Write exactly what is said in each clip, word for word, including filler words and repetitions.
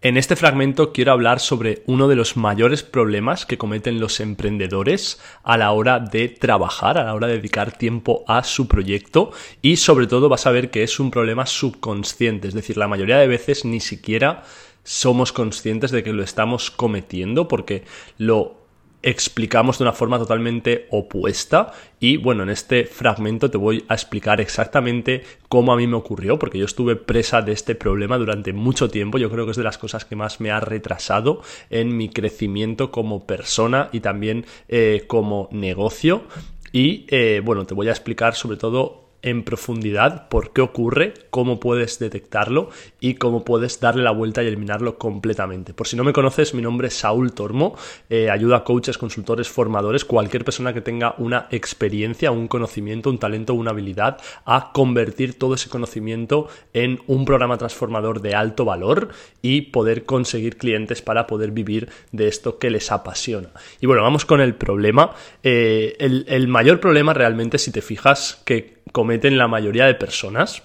En este fragmento quiero hablar sobre uno de los mayores problemas que cometen los emprendedores a la hora de trabajar, a la hora de dedicar tiempo a su proyecto, y sobre todo vas a ver que es un problema subconsciente, es decir, la mayoría de veces ni siquiera somos conscientes de que lo estamos cometiendo porque lo explicamos de una forma totalmente opuesta. Y bueno, en este fragmento te voy a explicar exactamente cómo a mí me ocurrió, porque yo estuve presa de este problema durante mucho tiempo. Yo creo que es de las cosas que más me ha retrasado en mi crecimiento como persona y también eh, como negocio. Y eh, bueno, te voy a explicar sobre todo en profundidad por qué ocurre, cómo puedes detectarlo y cómo puedes darle la vuelta y eliminarlo completamente. Por si no me conoces, mi nombre es Saúl Tormo, eh, ayudo a coaches, consultores, formadores, cualquier persona que tenga una experiencia, un conocimiento, un talento, una habilidad, a convertir todo ese conocimiento en un programa transformador de alto valor y poder conseguir clientes para poder vivir de esto que les apasiona. Y bueno, vamos con el problema. Eh, el, el mayor problema realmente, si te fijas, que cometen la mayoría de personas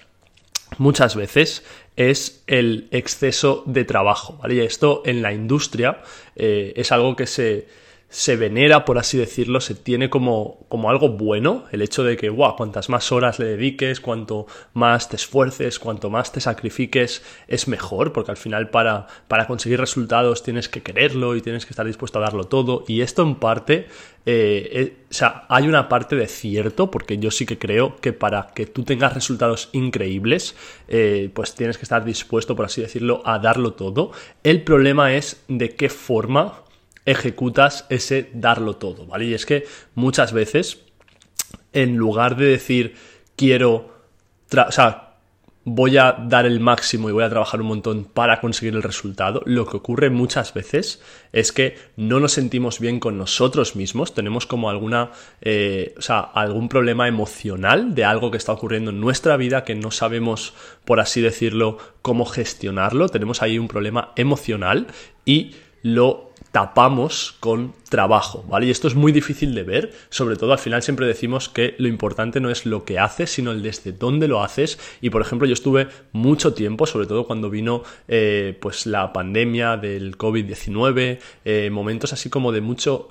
muchas veces es el exceso de trabajo, ¿vale? Y esto en la industria eh, es algo que se, se venera, por así decirlo, se tiene como, como algo bueno, el hecho de que wow, cuantas más horas le dediques, cuanto más te esfuerces, cuanto más te sacrifiques, es mejor, porque al final para, para conseguir resultados tienes que quererlo y tienes que estar dispuesto a darlo todo. Y esto en parte... Eh, eh, o sea, hay una parte de cierto, porque yo sí que creo que para que tú tengas resultados increíbles, eh, pues tienes que estar dispuesto, por así decirlo, a darlo todo. El problema es de qué forma ejecutas ese darlo todo, ¿vale? Y es que muchas veces, en lugar de decir quiero, tra- o sea, voy a dar el máximo y voy a trabajar un montón para conseguir el resultado, lo que ocurre muchas veces es que no nos sentimos bien con nosotros mismos, tenemos como alguna, eh, o sea, algún problema emocional de algo que está ocurriendo en nuestra vida que no sabemos, por así decirlo, cómo gestionarlo, tenemos ahí un problema emocional y lo tapamos con trabajo, ¿vale? Y esto es muy difícil de ver, sobre todo al final siempre decimos que lo importante no es lo que haces, sino el desde dónde lo haces. Y por ejemplo, yo estuve mucho tiempo, sobre todo cuando vino eh, pues la pandemia del covid diecinueve, eh, momentos así como de mucho...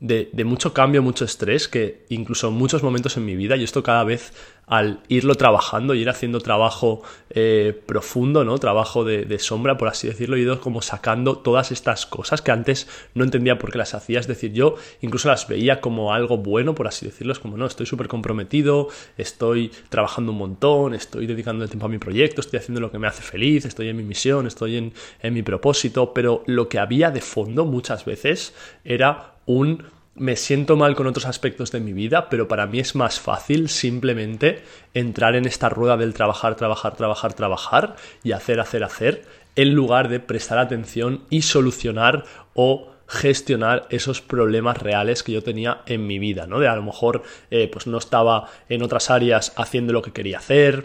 De, de mucho cambio, mucho estrés, que incluso en muchos momentos en mi vida, y esto cada vez al irlo trabajando y ir haciendo trabajo eh, profundo, ¿no? Trabajo de, de sombra, por así decirlo, he ido como sacando todas estas cosas que antes no entendía por qué las hacía. Es decir, yo incluso las veía como algo bueno, por así decirlo, es como no, estoy súper comprometido, estoy trabajando un montón, estoy dedicando el tiempo a mi proyecto, estoy haciendo lo que me hace feliz, estoy en mi misión, estoy en, en mi propósito, pero lo que había de fondo muchas veces era un me siento mal con otros aspectos de mi vida, pero para mí es más fácil simplemente entrar en esta rueda del trabajar, trabajar, trabajar, trabajar y hacer, hacer, hacer, en lugar de prestar atención y solucionar o gestionar esos problemas reales que yo tenía en mi vida, ¿no? De a lo mejor eh, pues no estaba en otras áreas haciendo lo que quería hacer,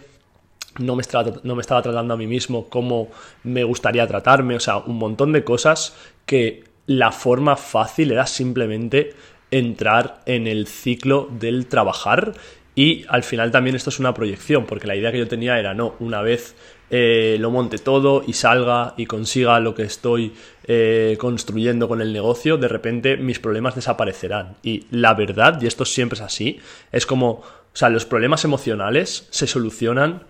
no me estaba, no me estaba tratando a mí mismo como me gustaría tratarme, o sea, un montón de cosas que... La forma fácil era simplemente entrar en el ciclo del trabajar. Y al final también esto es una proyección, porque la idea que yo tenía era, no, una vez eh, lo monte todo y salga y consiga lo que estoy eh, construyendo con el negocio, de repente mis problemas desaparecerán. Y la verdad, y esto siempre es así, es como, o sea, los problemas emocionales se solucionan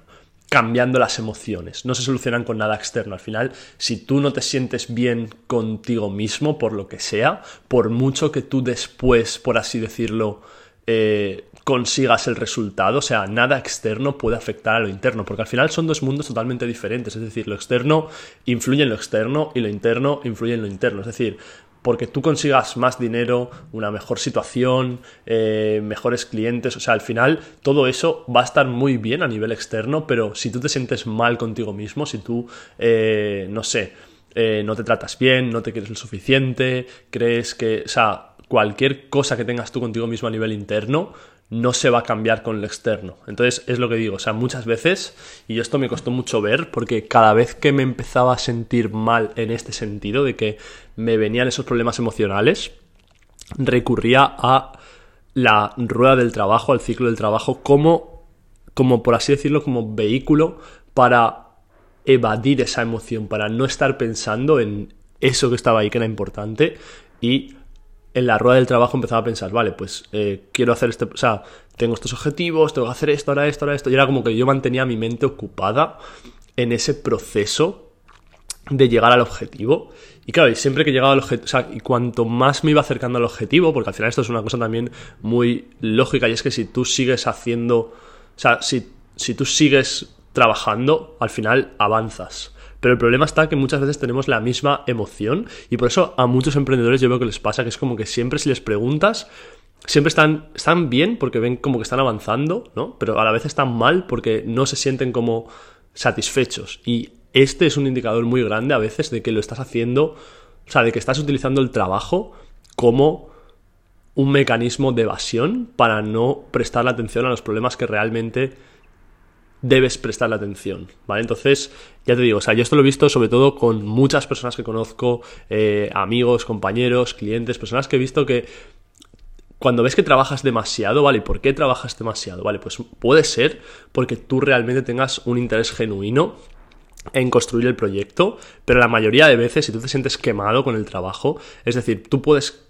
cambiando las emociones, no se solucionan con nada externo. Al final, si tú no te sientes bien contigo mismo, por lo que sea, por mucho que tú después, por así decirlo, eh, consigas el resultado, o sea, nada externo puede afectar a lo interno, porque al final son dos mundos totalmente diferentes, es decir, lo externo influye en lo externo y lo interno influye en lo interno, es decir, porque tú consigas más dinero, una mejor situación, eh, mejores clientes, o sea, al final todo eso va a estar muy bien a nivel externo, pero si tú te sientes mal contigo mismo, si tú, eh, no sé, eh, no te tratas bien, no te quieres lo suficiente, crees que, o sea, cualquier cosa que tengas tú contigo mismo a nivel interno, no se va a cambiar con lo externo. Entonces es lo que digo, o sea, muchas veces, y esto me costó mucho ver, porque cada vez que me empezaba a sentir mal en este sentido de que me venían esos problemas emocionales, recurría a la rueda del trabajo, al ciclo del trabajo, como, como por así decirlo, como vehículo para evadir esa emoción, para no estar pensando en eso que estaba ahí, que era importante, y en la rueda del trabajo empezaba a pensar, vale, pues eh, quiero hacer este, o sea, tengo estos objetivos, tengo que hacer esto, ahora esto, ahora esto, y era como que yo mantenía mi mente ocupada en ese proceso de llegar al objetivo. Y claro, y siempre que llegaba al objetivo, o sea, y cuanto más me iba acercando al objetivo, porque al final esto es una cosa también muy lógica, y es que si tú sigues haciendo, o sea, si, si tú sigues trabajando, al final avanzas. Pero el problema está que muchas veces tenemos la misma emoción, y por eso a muchos emprendedores yo veo que les pasa, que es como que siempre si les preguntas, siempre están, están bien porque ven como que están avanzando, ¿no? Pero a la vez están mal porque no se sienten como satisfechos. Y este es un indicador muy grande a veces de que lo estás haciendo, o sea, de que estás utilizando el trabajo como un mecanismo de evasión para no prestar la atención a los problemas que realmente debes prestar la atención, ¿vale? Entonces, ya te digo, o sea, yo esto lo he visto sobre todo con muchas personas que conozco, eh, amigos, compañeros, clientes, personas que he visto que cuando ves que trabajas demasiado, ¿vale? ¿Por qué trabajas demasiado? Vale, pues puede ser porque tú realmente tengas un interés genuino en construir el proyecto, pero la mayoría de veces, si tú te sientes quemado con el trabajo, es decir, tú puedes,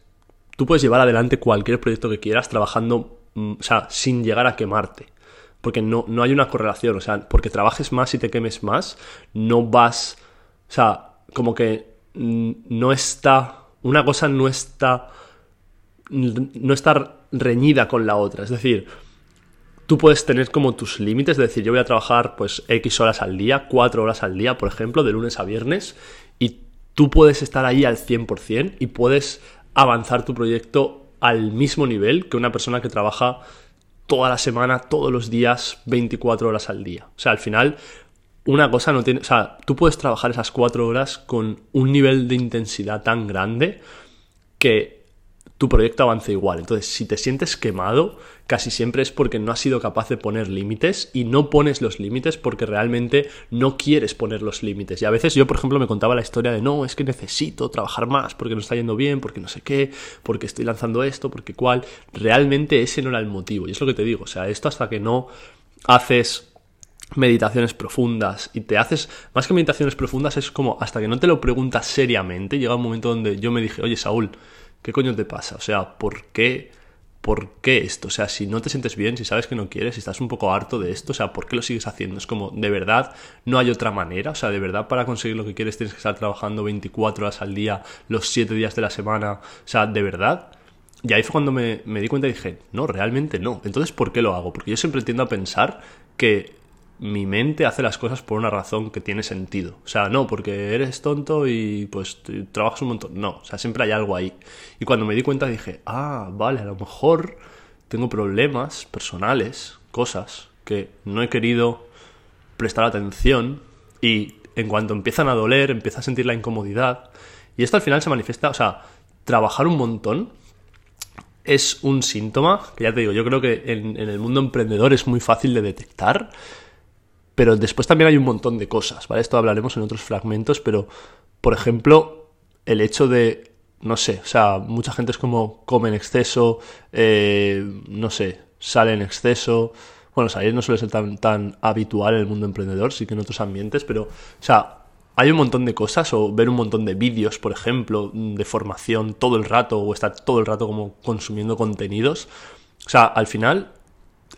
tú puedes llevar adelante cualquier proyecto que quieras trabajando, o sea, sin llegar a quemarte, porque no, no hay una correlación, o sea, porque trabajes más y te quemes más, no vas, o sea, como que no está, una cosa no está, no está reñida con la otra, es decir, tú puedes tener como tus límites, es decir, yo voy a trabajar pues X horas al día, cuatro horas al día, por ejemplo, de lunes a viernes, y tú puedes estar ahí al cien por ciento y puedes avanzar tu proyecto al mismo nivel que una persona que trabaja toda la semana, todos los días, veinticuatro horas al día. O sea, al final, una cosa no tiene... O sea, tú puedes trabajar esas cuatro horas con un nivel de intensidad tan grande que tu proyecto avanza igual. Entonces, si te sientes quemado, casi siempre es porque no has sido capaz de poner límites, y no pones los límites porque realmente no quieres poner los límites. Y a veces yo, por ejemplo, me contaba la historia de no, es que necesito trabajar más porque no está yendo bien, porque no sé qué, porque estoy lanzando esto, porque cuál. Realmente ese no era el motivo. Y es lo que te digo, o sea, esto hasta que no haces meditaciones profundas y te haces, más que meditaciones profundas, es como hasta que no te lo preguntas seriamente. Llega un momento donde yo me dije, oye, Saúl, ¿qué coño te pasa? O sea, ¿por qué, ¿por qué esto? O sea, si no te sientes bien, si sabes que no quieres, si estás un poco harto de esto, o sea, ¿por qué lo sigues haciendo? Es como, de verdad, no hay otra manera. O sea, de verdad, para conseguir lo que quieres tienes que estar trabajando veinticuatro horas al día, los siete días de la semana. O sea, de verdad. Y ahí fue cuando me, me di cuenta y dije, no, realmente no. Entonces, ¿por qué lo hago? Porque yo siempre tiendo a pensar que mi mente hace las cosas por una razón que tiene sentido. O sea, no porque eres tonto y pues trabajas un montón. No, o sea, siempre hay algo ahí. Y cuando me di cuenta dije, ah, vale, a lo mejor tengo problemas personales, cosas que no he querido prestar atención, y en cuanto empiezan a doler, empiezo a sentir la incomodidad. Y esto al final se manifiesta, o sea, trabajar un montón es un síntoma que, ya te digo, yo creo que en, en el mundo emprendedor es muy fácil de detectar. Pero después también hay un montón de cosas, ¿vale? Esto hablaremos en otros fragmentos, pero, por ejemplo, el hecho de, no sé, o sea, mucha gente es como come en exceso, eh, no sé, sale en exceso. Bueno, o salir no suele ser tan, tan habitual en el mundo emprendedor, sí que en otros ambientes, pero, o sea, hay un montón de cosas, o ver un montón de vídeos, por ejemplo, de formación todo el rato, o estar todo el rato como consumiendo contenidos. O sea, al final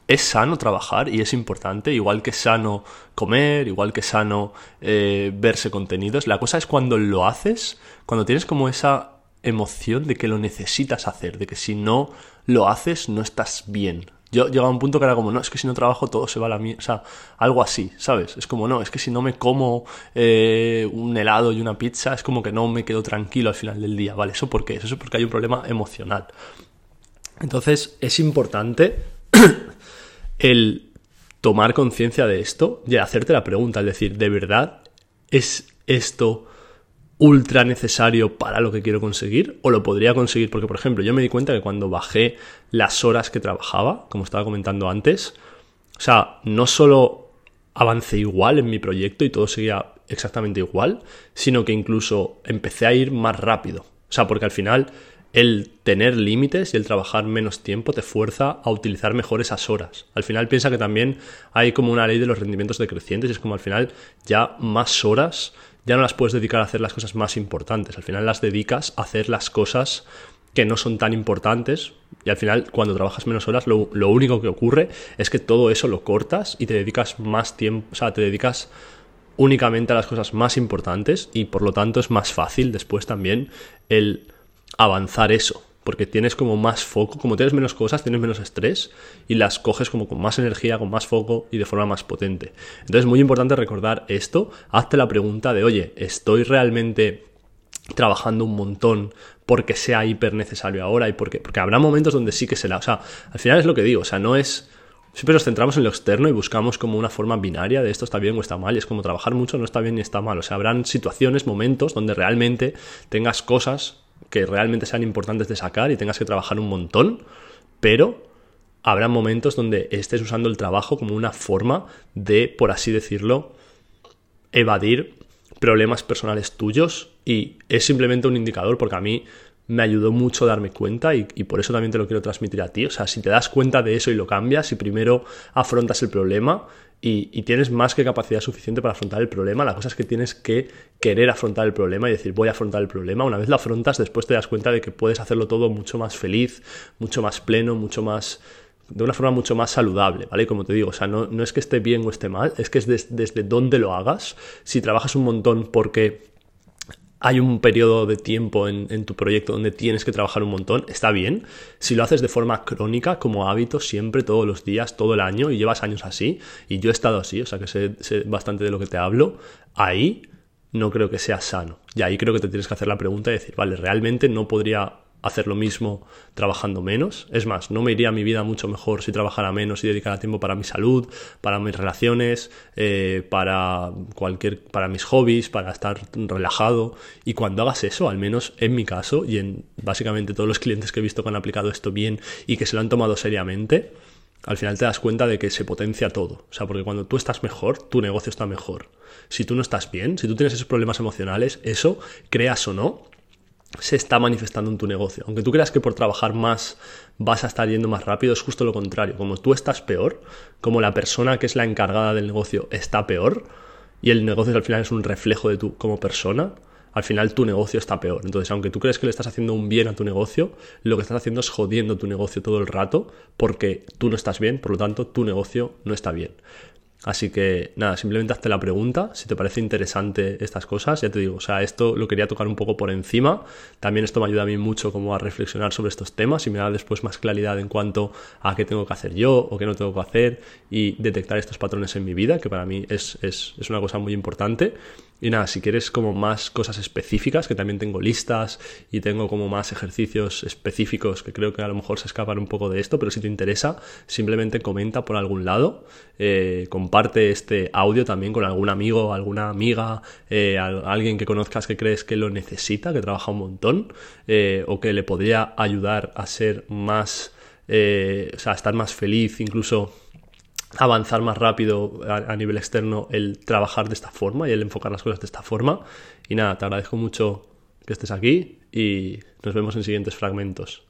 es sano trabajar y es importante, igual que es sano comer, igual que es sano eh, verse contenidos. La cosa es cuando lo haces, cuando tienes como esa emoción de que lo necesitas hacer, de que si no lo haces no estás bien. Yo llegaba a un punto que era como, no, es que si no trabajo todo se va a la mierda, o sea, algo así, ¿sabes? Es como, no, es que si no me como eh, un helado y una pizza, es como que no me quedo tranquilo al final del día, ¿vale? ¿Eso por qué? Eso es porque hay un problema emocional. Entonces, es importante el tomar conciencia de esto y hacerte la pregunta, es decir, ¿de verdad es esto ultra necesario para lo que quiero conseguir? ¿O lo podría conseguir? Porque, por ejemplo, yo me di cuenta que cuando bajé las horas que trabajaba, como estaba comentando antes, o sea, no solo avancé igual en mi proyecto y todo seguía exactamente igual, sino que incluso empecé a ir más rápido. O sea, porque al final el tener límites y el trabajar menos tiempo te fuerza a utilizar mejor esas horas. Al final piensa que también hay como una ley de los rendimientos decrecientes y es como al final ya más horas ya no las puedes dedicar a hacer las cosas más importantes. Al final las dedicas a hacer las cosas que no son tan importantes y al final cuando trabajas menos horas lo, lo único que ocurre es que todo eso lo cortas y te dedicas más tiempo, o sea, te dedicas únicamente a las cosas más importantes y por lo tanto es más fácil después también el avanzar eso, porque tienes como más foco, como tienes menos cosas, tienes menos estrés y las coges como con más energía, con más foco y de forma más potente. Entonces es muy importante recordar esto, hazte la pregunta de, oye, ¿estoy realmente trabajando un montón porque sea hiper necesario ahora? y porque, porque habrá momentos donde sí que se la... O sea, al final es lo que digo, o sea, no es... Siempre nos centramos en lo externo y buscamos como una forma binaria de esto está bien o está mal. Y es como trabajar mucho no está bien ni está mal. O sea, habrán situaciones, momentos donde realmente tengas cosas que realmente sean importantes de sacar y tengas que trabajar un montón, pero habrá momentos donde estés usando el trabajo como una forma de, por así decirlo, evadir problemas personales tuyos y es simplemente un indicador porque a mí me ayudó mucho darme cuenta y, y por eso también te lo quiero transmitir a ti. O sea, si te das cuenta de eso y lo cambias y primero afrontas el problema y, y tienes más que capacidad suficiente para afrontar el problema, la cosa es que tienes que querer afrontar el problema y decir voy a afrontar el problema. Una vez lo afrontas, después te das cuenta de que puedes hacerlo todo mucho más feliz, mucho más pleno, mucho más... de una forma mucho más saludable, ¿vale? Como te digo, o sea, no, no es que esté bien o esté mal, es que es des, desde dónde lo hagas. Si trabajas un montón porque hay un periodo de tiempo en, en tu proyecto donde tienes que trabajar un montón, está bien. Si lo haces de forma crónica, como hábito, siempre, todos los días, todo el año, y llevas años así, y yo he estado así, o sea que sé, sé bastante de lo que te hablo, ahí no creo que sea sano. Y ahí creo que te tienes que hacer la pregunta y decir, vale, realmente no podría hacer lo mismo trabajando menos. Es más, no me iría a mi vida mucho mejor si trabajara menos y dedicara tiempo para mi salud, para mis relaciones, eh, para cualquier, para mis hobbies, para estar relajado. Y cuando hagas eso, al menos en mi caso y en básicamente todos los clientes que he visto que han aplicado esto bien y que se lo han tomado seriamente, al final te das cuenta de que se potencia todo. O sea, porque cuando tú estás mejor, tu negocio está mejor. Si tú no estás bien, si tú tienes esos problemas emocionales, eso, creas o no, se está manifestando en tu negocio. Aunque tú creas que por trabajar más vas a estar yendo más rápido, es justo lo contrario. Como tú estás peor, como la persona que es la encargada del negocio está peor, y el negocio al final es un reflejo de tú como persona, al final tu negocio está peor. Entonces, aunque tú crees que le estás haciendo un bien a tu negocio, lo que estás haciendo es jodiendo tu negocio todo el rato porque tú no estás bien, por lo tanto, tu negocio no está bien. Así que nada, simplemente hazte la pregunta si te parece interesante estas cosas. Ya te digo, o sea, esto lo quería tocar un poco por encima. También esto me ayuda a mí mucho como a reflexionar sobre estos temas y me da después más claridad en cuanto a qué tengo que hacer yo o qué no tengo que hacer y detectar estos patrones en mi vida, que para mí es, es, es una cosa muy importante. Y nada, si quieres como más cosas específicas, que también tengo listas y tengo como más ejercicios específicos que creo que a lo mejor se escapan un poco de esto, pero si te interesa, simplemente comenta por algún lado, eh, comparte este audio también con algún amigo, alguna amiga, eh, alguien que conozcas que crees que lo necesita, que trabaja un montón, eh, o que le podría ayudar a ser más, eh, o sea, a estar más feliz, incluso avanzar más rápido a nivel externo el trabajar de esta forma y el enfocar las cosas de esta forma. Y nada, te agradezco mucho que estés aquí y nos vemos en siguientes fragmentos.